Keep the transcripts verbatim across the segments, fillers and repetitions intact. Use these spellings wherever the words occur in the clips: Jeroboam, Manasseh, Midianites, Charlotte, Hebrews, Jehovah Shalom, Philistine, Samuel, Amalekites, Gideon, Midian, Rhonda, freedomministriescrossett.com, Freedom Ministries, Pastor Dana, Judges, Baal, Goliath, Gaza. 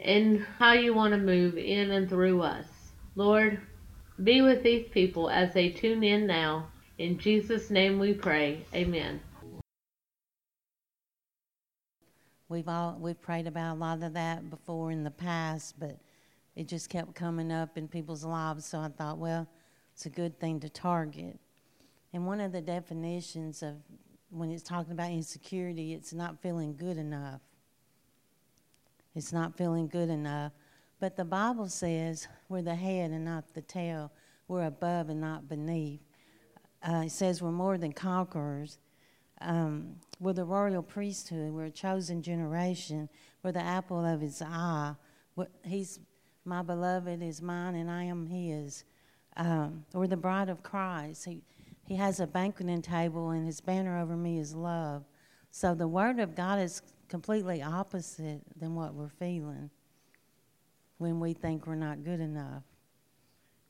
and how you want to move in and through us. Lord, be with these people as they tune in now. In Jesus' name we pray. Amen. We've all we've prayed about a lot of that before in the past, but it just kept coming up in people's lives, so I thought, well, it's a good thing to target. And one of the definitions of when it's talking about insecurity, it's not feeling good enough. It's not feeling good enough. But the Bible says we're the head and not the tail. We're above and not beneath. Uh, it says we're more than conquerors. Um, we're the royal priesthood. We're a chosen generation. We're the apple of his eye. We're, he's my beloved is mine and I am his. Um, we're the bride of Christ. He, he has a banqueting table and his banner over me is love. So the word of God is completely opposite than what we're feeling when we think we're not good enough.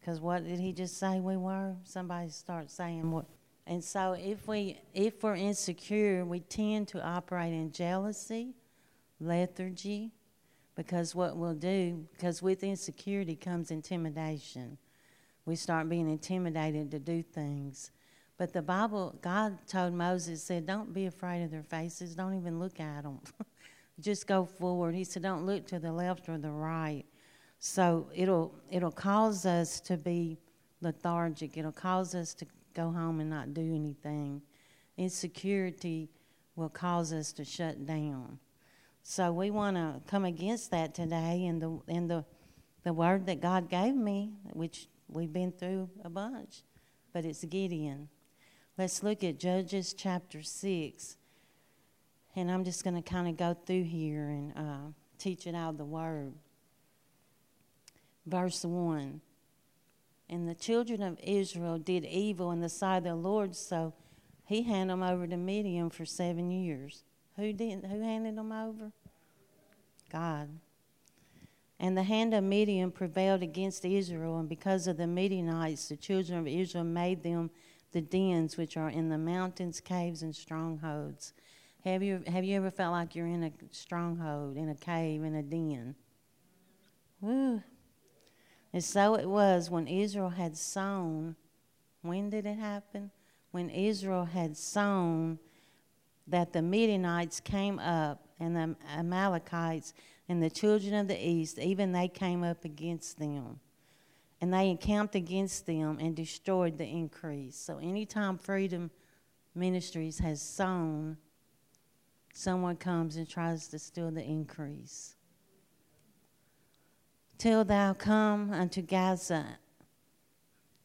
Because what did he just say we were? Somebody start saying what. And so if, we, if we're insecure, we tend to operate in jealousy, lethargy, because what we'll do, because with insecurity comes intimidation. We start being intimidated to do things. But the Bible, God told Moses, said, don't be afraid of their faces. Don't even look at them. Just go forward. He said, don't look to the left or the right. So it'll it'll cause us to be lethargic. It'll cause us to go home and not do anything. Insecurity will cause us to shut down. So we want to come against that today. And the and the the word that God gave me, which we've been through a bunch, but it's Gideon. Let's look at Judges chapter six. And I'm just going to kind of go through here and uh, teach it out of the word. Verse one, and the children of Israel did evil in the sight of the Lord, so he handed them over to Midian for seven years. Who did? Who handed them over? God. And the hand of Midian prevailed against Israel, and because of the Midianites, the children of Israel made them the dens which are in the mountains, caves, and strongholds. Have you, have you ever felt like you're in a stronghold, in a cave, in a den? Woo. And so it was when Israel had sown, when did it happen? When Israel had sown, that the Midianites came up and the Amalekites and the children of the east, even they came up against them. And they encamped against them and destroyed the increase. So anytime Freedom Ministries has sown, someone comes and tries to steal the increase. Till thou come unto Gaza,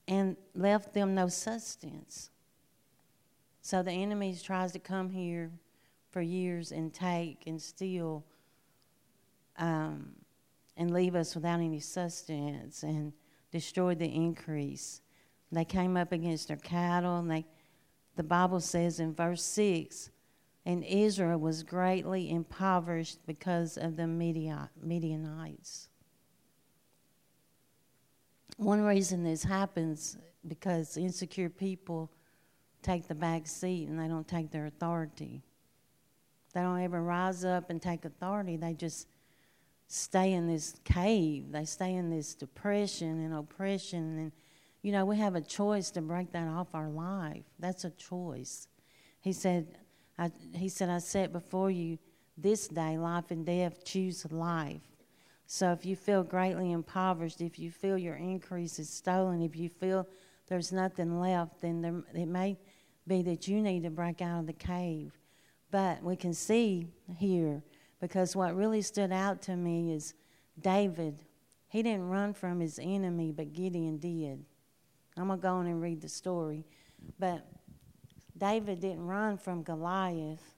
and left them no sustenance. So the enemy tries to come here for years and take and steal um, and leave us without any sustenance and destroy the increase. They came up against their cattle, and they, the Bible says in verse six, and Israel was greatly impoverished because of the Midianites. One reason this happens because insecure people take the back seat and they don't take their authority. They don't ever rise up and take authority. They just stay in this cave. They stay in this depression and oppression. And, you know, we have a choice to break that off our life. That's a choice. He said, I, he said, I set before you this day, life and death, choose life. So if you feel greatly impoverished, if you feel your increase is stolen, if you feel there's nothing left, then there, it may be that you need to break out of the cave. But we can see here, because what really stood out to me is David. He didn't run from his enemy, but Gideon did. I'm going to go on and read the story. But David didn't run from Goliath,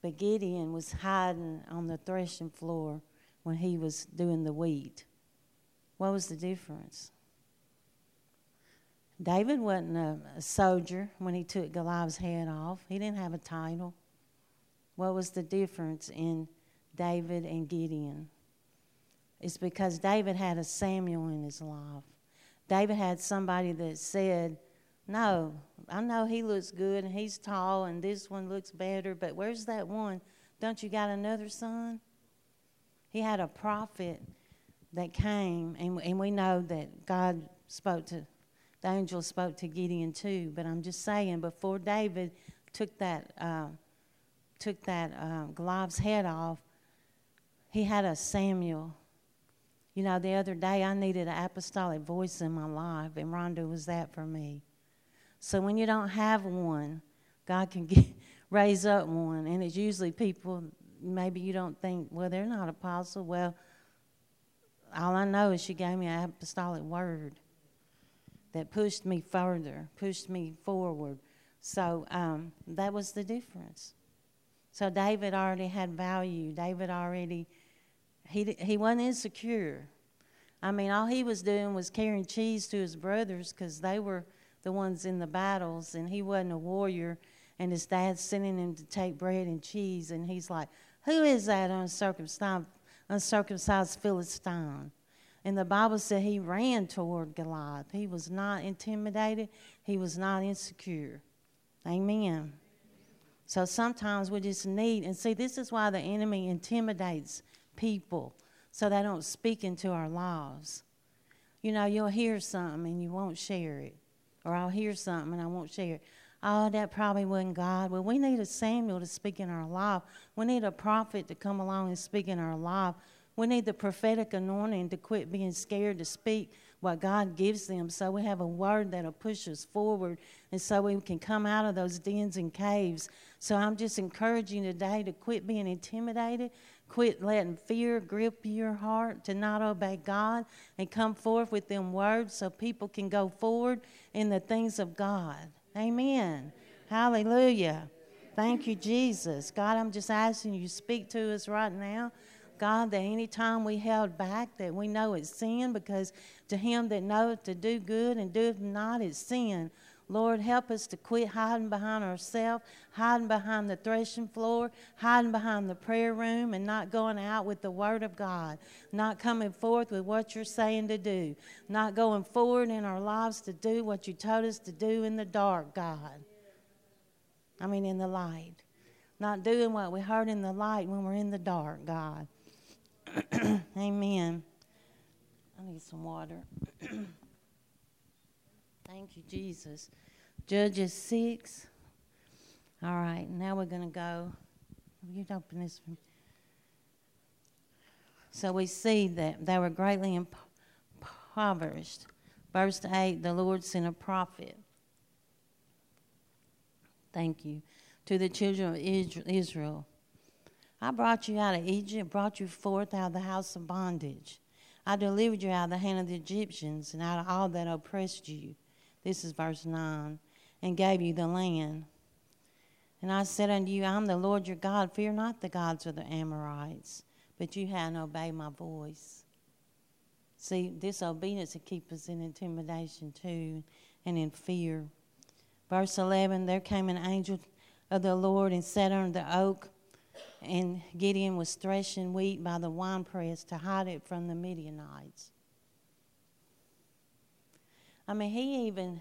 but Gideon was hiding on the threshing floor when he was doing the wheat? What was the difference? David wasn't a, a soldier when he took Goliath's head off. He didn't have a title. What was the difference in David and Gideon? It's because David had a Samuel in his life. David had somebody that said, no, I know he looks good and he's tall and this one looks better, but where's that one? Don't you got another son? He had a prophet that came, and, and we know that God spoke to, the angel spoke to Gideon too, but I'm just saying, before David took that uh, took that uh, Goliath's head off, he had a Samuel. You know, the other day I needed an apostolic voice in my life, and Rhonda was that for me. So when you don't have one, God can get, raise up one. And it's usually people, maybe you don't think, well, they're not apostle. Well, all I know is she gave me an apostolic word that pushed me further, pushed me forward. So um, that was the difference. So David already had value. David already, he he wasn't insecure. I mean, all he was doing was carrying cheese to his brothers because they were the ones in the battles, and he wasn't a warrior, and his dad's sending him to take bread and cheese, and he's like, who is that uncircumcised, uncircumcised Philistine? And the Bible said he ran toward Goliath. He was not intimidated. He was not insecure. Amen. So sometimes we just need, and see, this is why the enemy intimidates people, so they don't speak into our lives. You know, you'll hear something and you won't share it. Or I'll hear something and I won't share it. Oh, that probably wasn't God. Well, we need a Samuel to speak in our life. We need a prophet to come along and speak in our life. We need the prophetic anointing to quit being scared to speak what God gives them, so we have a word that'll push us forward and so we can come out of those dens and caves. So I'm just encouraging today to quit being intimidated, quit letting fear grip your heart to not obey God, and come forth with them words so people can go forward in the things of God. Amen. Amen. Hallelujah. Amen. Thank you, Jesus. God, I'm just asking you to speak to us right now. God, that any time we held back that we know it's sin, because to him that knoweth to do good and doeth not, it's sin. Lord, help us to quit hiding behind ourselves, hiding behind the threshing floor, hiding behind the prayer room, and not going out with the word of God, not coming forth with what you're saying to do, not going forward in our lives to do what you told us to do in the dark, God. I mean in the light. Not doing what we heard in the light when we're in the dark, God. Amen. I need some water. Thank you, Jesus. Judges six. All right, now we're going to go. You'd open this one. So we see that they were greatly impoverished. Verse eight, the Lord sent a prophet. Thank you. To the children of Israel. I brought you out of Egypt, brought you forth out of the house of bondage. I delivered you out of the hand of the Egyptians and out of all that oppressed you. This is verse nine. And gave you the land. And I said unto you, I am the Lord your God. Fear not the gods of the Amorites, but you have obeyed my voice. See, disobedience will keep us in intimidation too, and in fear. Verse eleven, there came an angel of the Lord and sat under the oak, and Gideon was threshing wheat by the winepress to hide it from the Midianites. I mean, he even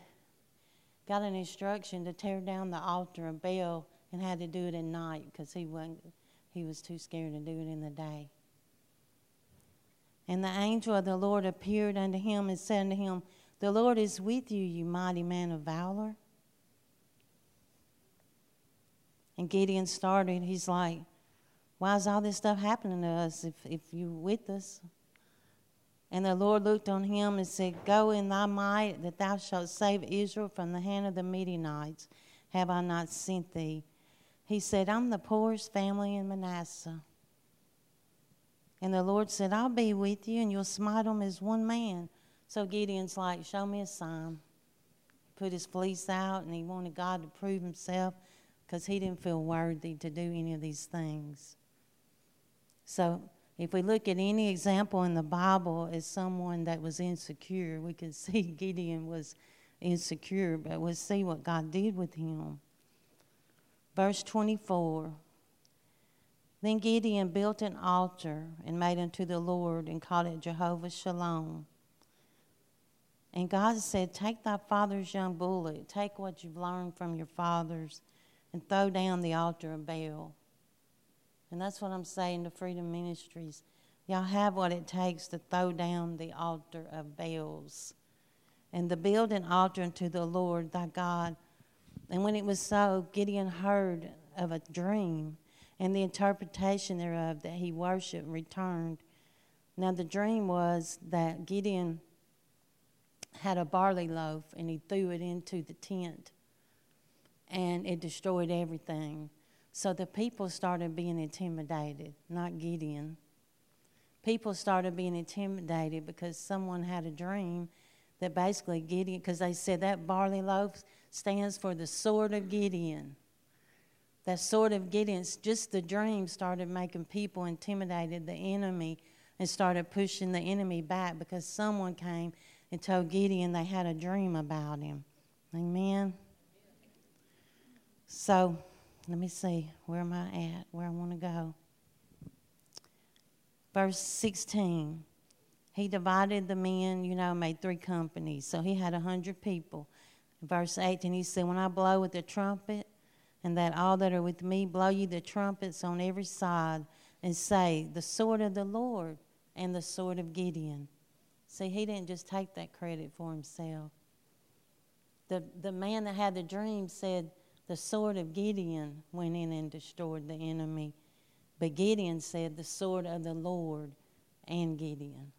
got an instruction to tear down the altar of Baal, and had to do it at night because he wasn't, he was too scared to do it in the day. And the angel of the Lord appeared unto him and said unto him, the Lord is with you, you mighty man of valor. And Gideon started, he's like, why is all this stuff happening to us if, if you're with us? And the Lord looked on him and said, go in thy might, that thou shalt save Israel from the hand of the Midianites. Have I not sent thee? He said, I'm the poorest family in Manasseh. And the Lord said, I'll be with you, and you'll smite them as one man. So Gideon's like, show me a sign. Put his fleece out, and he wanted God to prove himself, because he didn't feel worthy to do any of these things. So If we look at any example in the Bible as someone that was insecure, we can see Gideon was insecure, but we'll see what God did with him. Verse twenty-four, then Gideon built an altar and made unto the Lord and called it Jehovah Shalom. And God said, take thy father's young bullock, take what you've learned from your fathers, and throw down the altar of Baal. And that's what I'm saying to Freedom Ministries. Y'all have what it takes to throw down the altar of Baals and to build an altar unto the Lord thy God. And when it was so, Gideon heard of a dream and the interpretation thereof, that he worshipped and returned. Now the dream was that Gideon had a barley loaf and he threw it into the tent and it destroyed everything. So the people started being intimidated, not Gideon. People started being intimidated because someone had a dream that basically Gideon, because they said that barley loaf stands for the sword of Gideon. That sword of Gideon's, just the dream started making people intimidated, the enemy, and started pushing the enemy back because someone came and told Gideon they had a dream about him. Amen? So, let me see. Where am I at? Where I want to go. Verse sixteen. He divided the men, you know, made three companies. So he had one hundred people. Verse eighteen, he said, when I blow with the trumpet, and that all that are with me, blow ye the trumpets on every side, and say, the sword of the Lord and the sword of Gideon. See, he didn't just take that credit for himself. The, the man that had the dream said, the sword of Gideon went in and destroyed the enemy. But Gideon said, the sword of the Lord and Gideon.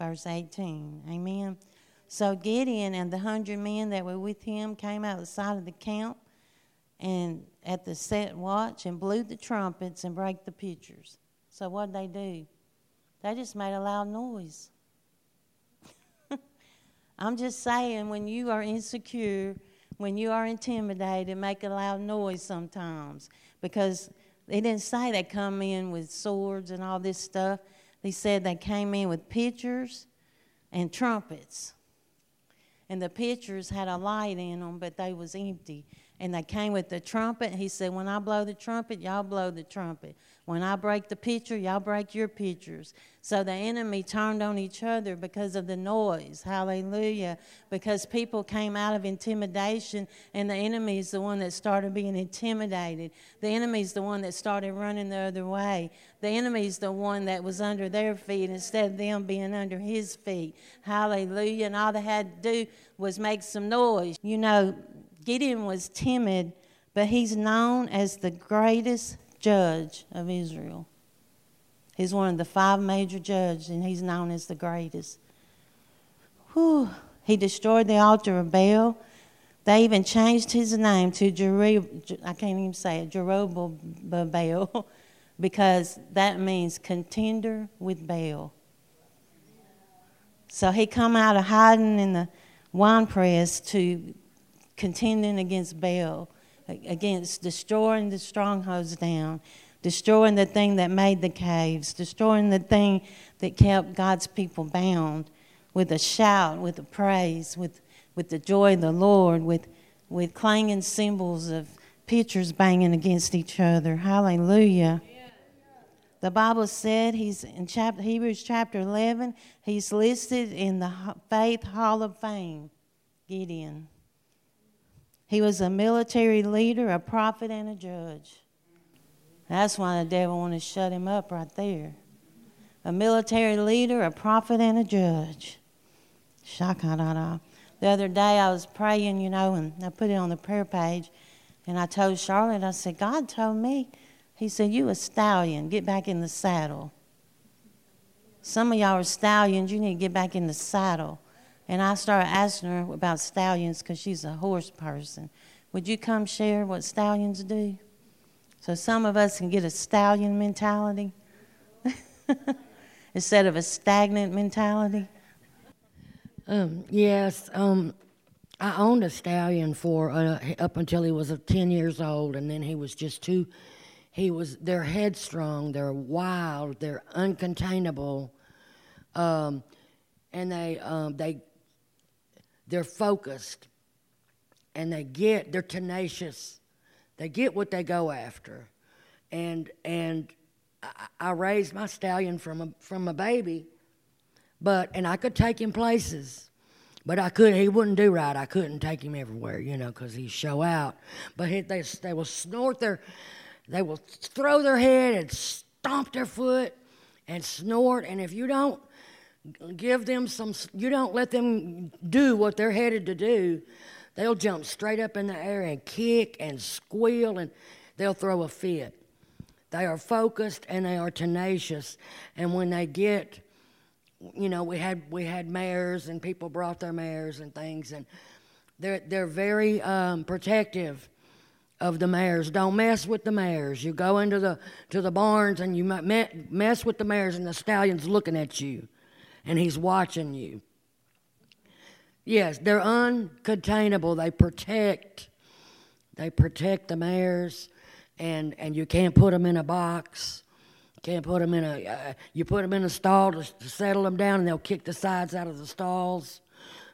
Verse eighteen, amen. So Gideon and the hundred men that were with him came outside of the camp and at the set watch and blew the trumpets and brake the pitchers. So what did they do? They just made a loud noise. I'm just saying, when you are insecure, when you are intimidated, make a loud noise sometimes. Because they didn't say they come in with swords and all this stuff. They said they came in with pitchers and trumpets. And the pitchers had a light in them, but they was empty. And they came with the trumpet. He said, when I blow the trumpet, y'all blow the trumpet. When I break the pitcher, y'all break your pitchers. So the enemy turned on each other because of the noise. Hallelujah. Because people came out of intimidation, and the enemy is the one that started being intimidated. The enemy is the one that started running the other way. The enemy is the one that was under their feet instead of them being under his feet. Hallelujah. And all they had to do was make some noise. You know, Gideon was timid, but he's known as the greatest judge of Israel. He's one of the five major judges, and he's known as the greatest. Whew. He destroyed the altar of Baal. They even changed his name to Jeroboam, I can't even say it, Jeroboam, because that means contender with Baal. So he come out of hiding in the winepress to contending against Baal, against destroying the strongholds down, destroying the thing that made the caves, destroying the thing that kept God's people bound, with a shout, with a praise, with, with the joy of the Lord, with, with clanging cymbals of pitchers banging against each other. Hallelujah. Yeah. The Bible said, he's in chapter, Hebrews chapter eleven, he's listed in the Faith Hall of Fame, Gideon. He was a military leader, a prophet, and a judge. That's why the devil wanted to shut him up right there. A military leader, a prophet, and a judge. Shaka-da-da. The other day I was praying, you know, and I put it on the prayer page, and I told Charlotte, I said, God told me, he said, you a stallion, get back in the saddle. Some of y'all are stallions, you need to get back in the saddle. And I started asking her about stallions because she's a horse person. Would you come share what stallions do? So some of us can get a stallion mentality instead of a stagnant mentality. Um, yes, um, I owned a stallion for uh, up until he was ten years old, and then he was just too, He was, they're headstrong, they're wild, they're uncontainable, um, and they, um, they, they're focused, and they get, they're tenacious. They get what they go after, and and I, I raised my stallion from a from a baby, but and I could take him places, but I could he wouldn't do right. I couldn't take him everywhere, you know, because he'd show out. But he, they they will snort their. They will throw their head and stomp their foot and snort. And if you don't give them some, you don't let them do what they're headed to do, they'll jump straight up in the air and kick and squeal, and they'll throw a fit. They are focused and they are tenacious. And when they get, you know, we had we had mares, and people brought their mares and things, and they're they're very um, protective of the mares. Don't mess with the mares. You go into the to the barns and you mess with the mares, and the stallion's looking at you, and he's watching you. Yes, they're uncontainable. They protect. They protect the mares, and, and you can't put them in a box. Can't put them in a. Uh, you put them in a stall to, to settle them down, and they'll kick the sides out of the stalls.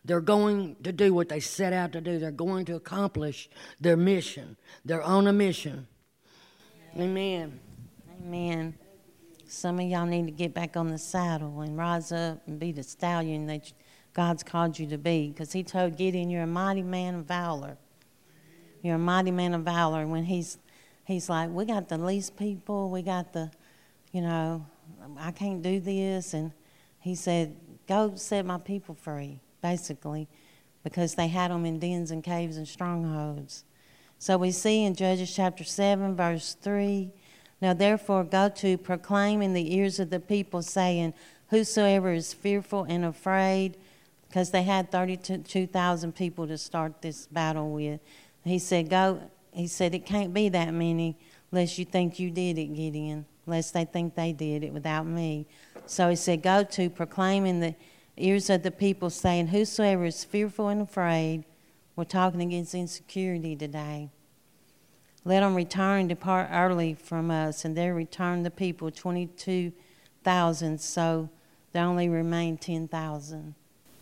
They're going to do what they set out to do. They're going to accomplish their mission. They're on a mission. Amen. Amen. Some of y'all need to get back on the saddle and rise up and be the stallion that God's called you to be, because he told Gideon, you're a mighty man of valor. You're a mighty man of valor. When he's he's like, we got the least people. We got the, you know, I can't do this. And he said, go set my people free. Basically, because they had them in dens and caves and strongholds. So we see in Judges chapter seven, verse three, now therefore go to proclaim in the ears of the people, saying, whosoever is fearful and afraid, because they had thirty-two thousand people to start this battle with. He said, go, he said, it can't be that many, lest you think you did it, Gideon, lest they think they did it without me. So he said, go to proclaim in the ears of the people, saying, whosoever is fearful and afraid. We're talking against insecurity today. Let them return, depart early from us, and there returned the people twenty-two thousand, so there only remained ten thousand.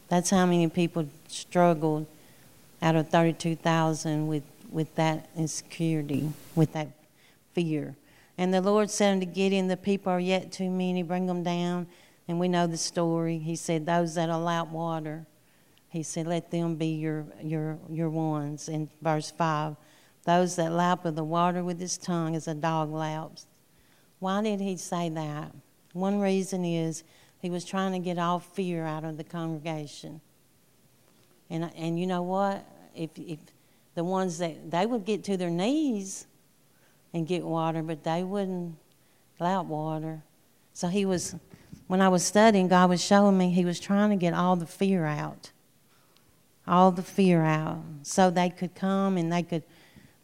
That's how many people struggled out of thirty-two thousand with, with that insecurity, with that fear. And the Lord said unto Gideon, the people are yet too many, bring them down. And we know the story. He said, those that allow water, he said, let them be your your your ones. In verse five, those that lap of the water with his tongue as a dog laps. Why did he say that? One reason is he was trying to get all fear out of the congregation. And and you know what? If if the ones that, they would get to their knees and get water, but they wouldn't lap water. So he was... When I was studying, God was showing me he was trying to get all the fear out, all the fear out, so they could come and they could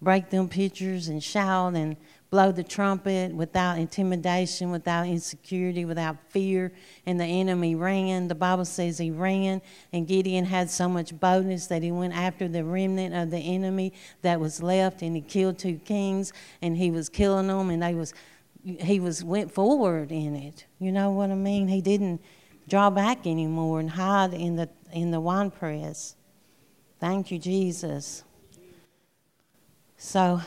break them pitchers and shout and blow the trumpet without intimidation, without insecurity, without fear. And the enemy ran. The Bible says he ran, and Gideon had so much boldness that he went after the remnant of the enemy that was left, and he killed two kings, and he was killing them, and they was... He was went forward in it. You know what I mean? He didn't draw back anymore and hide in the in the wine press. Thank you, Jesus. So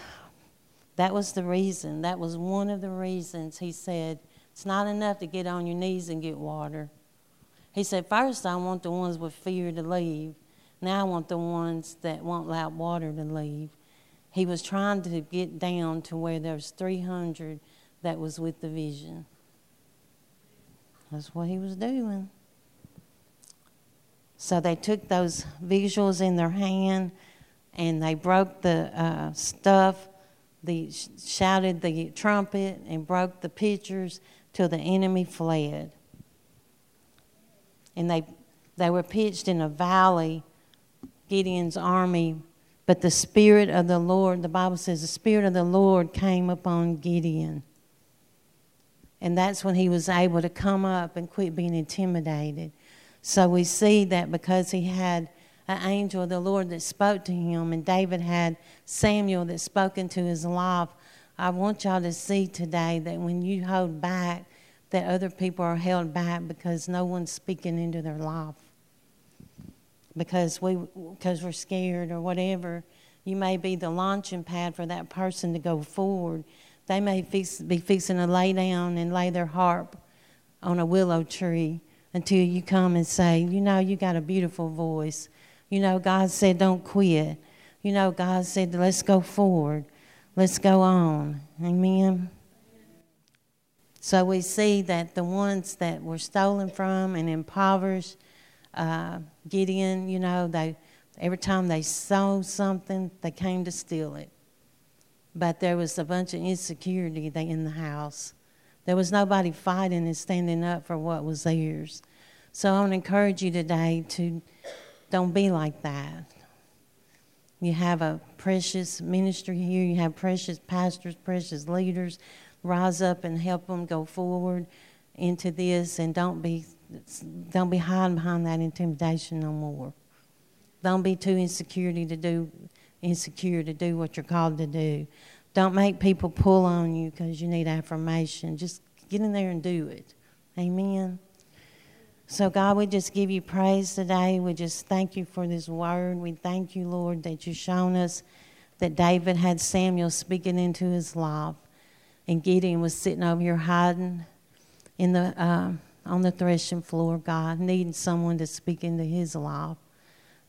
that was the reason. That was one of the reasons he said, it's not enough to get on your knees and get water. He said, first I want the ones with fear to leave. Now I want the ones that won't allow water to leave. He was trying to get down to where there's three hundred that was with the vision. That's what he was doing. So they took those visuals in their hand, and they broke the uh, stuff, the sh- shouted the trumpet, and broke the pitchers till the enemy fled. And they they were pitched in a valley, Gideon's army, but the Spirit of the Lord, the Bible says, the Spirit of the Lord came upon Gideon. And that's when he was able to come up and quit being intimidated. So we see that because he had an angel of the Lord that spoke to him, and David had Samuel that spoke into his life, I want y'all to see today that when you hold back, that other people are held back because no one's speaking into their life. Because we, because we're scared or whatever. You may be the launching pad for that person to go forward. They may fix, be fixing to lay down and lay their harp on a willow tree until you come and say, you know, you got a beautiful voice. You know, God said, don't quit. You know, God said, let's go forward. Let's go on. Amen. So we see that the ones that were stolen from and impoverished, uh, Gideon, you know, they every time they sold something, they came to steal it. But there was a bunch of insecurity in the house. There was nobody fighting and standing up for what was theirs. So I want to encourage you today to don't be like that. You have a precious ministry here. You have precious pastors, precious leaders. Rise up and help them go forward into this, and don't be don't be hiding behind that intimidation no more. Don't be too insecure to do insecure to do what you're called to do. Don't make people pull on you because you need affirmation. Just get in there and do it. Amen. So, God, we just give you praise today. We just thank you for this word. We thank you, Lord, that you've shown us that David had Samuel speaking into his life. And Gideon was sitting over here hiding in the uh, on the threshing floor, God, needing someone to speak into his life.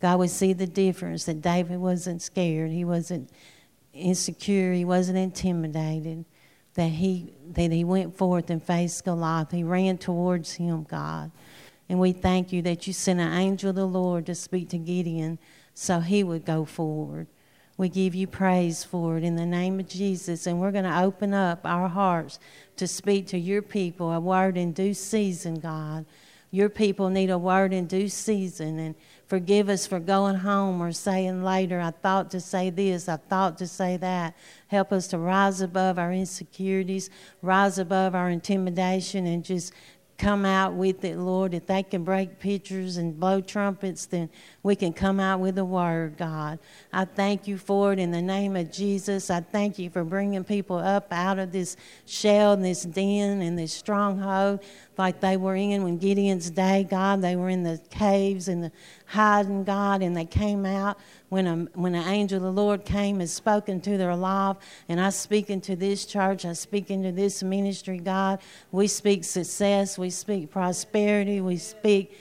God, we see the difference that David wasn't scared. He wasn't insecure. He wasn't intimidated. That he that he went forth and faced Goliath. He ran towards him, God. And we thank you that you sent an angel of the Lord to speak to Gideon so he would go forward. We give you praise for it in the name of Jesus. And we're going to open up our hearts to speak to your people a word in due season, God. Your people need a word in due season. And forgive us for going home or saying later, I thought to say this, I thought to say that. Help us to rise above our insecurities, rise above our intimidation, and just come out with it, Lord. If they can break pictures and blow trumpets, then we can come out with the word, God. I thank you for it in the name of Jesus. I thank you for bringing people up out of this shell and this den and this stronghold like they were in when Gideon's day, God. They were in the caves and the hiding, God, and they came out when a, when an angel of the Lord came and spoke into their life. And I speak into this church. I speak into this ministry, God. We speak success. We speak prosperity. We speak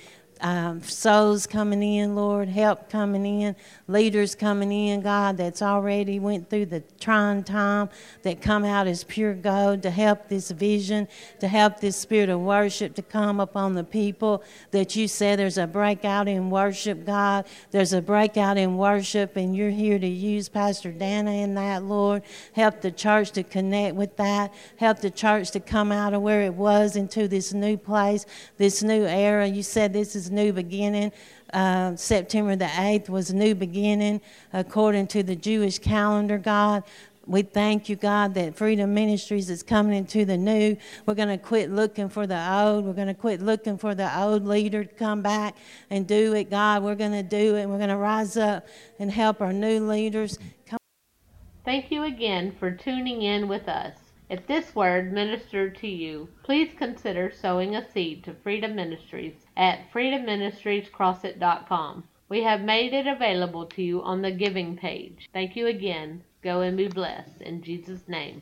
um, souls coming in, Lord, help coming in, leaders coming in, God, that's already went through the trying time, that come out as pure gold to help this vision, to help this spirit of worship to come upon the people, that you said there's a breakout in worship, God. There's a breakout in worship, and you're here to use Pastor Dana in that, Lord. Help the church to connect with that. Help the church to come out of where it was into this new place, this new era. You said this is new beginning. Uh, September the eighth was new beginning according to the Jewish calendar, God. We thank you, God, that Freedom Ministries is coming into the new. We're going to quit looking for the old. We're going to quit looking for the old leader to come back and do it, God. We're going to do it, and we're going to rise up and help our new leaders. Come- Thank you again for tuning in with us. If this word ministered to you, please consider sowing a seed to Freedom Ministries at freedom ministries crossett dot com. We have made it available to you on the giving page. Thank you again. Go and be blessed in Jesus' name.